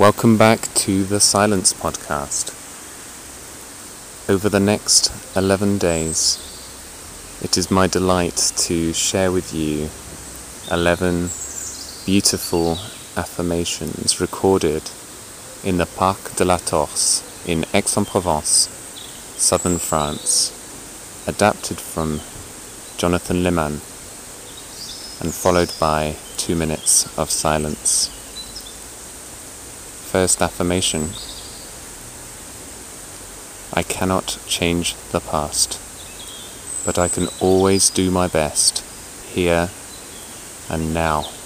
Welcome back to the Silence Podcast. Over the next 11 days, it is my delight to share with you 11 beautiful affirmations recorded in the Parc de la Torse in Aix-en-Provence, southern France, adapted from Jonathan Liman and followed by 2 minutes of silence. First affirmation: I cannot change the past, but I can always do my best here and now.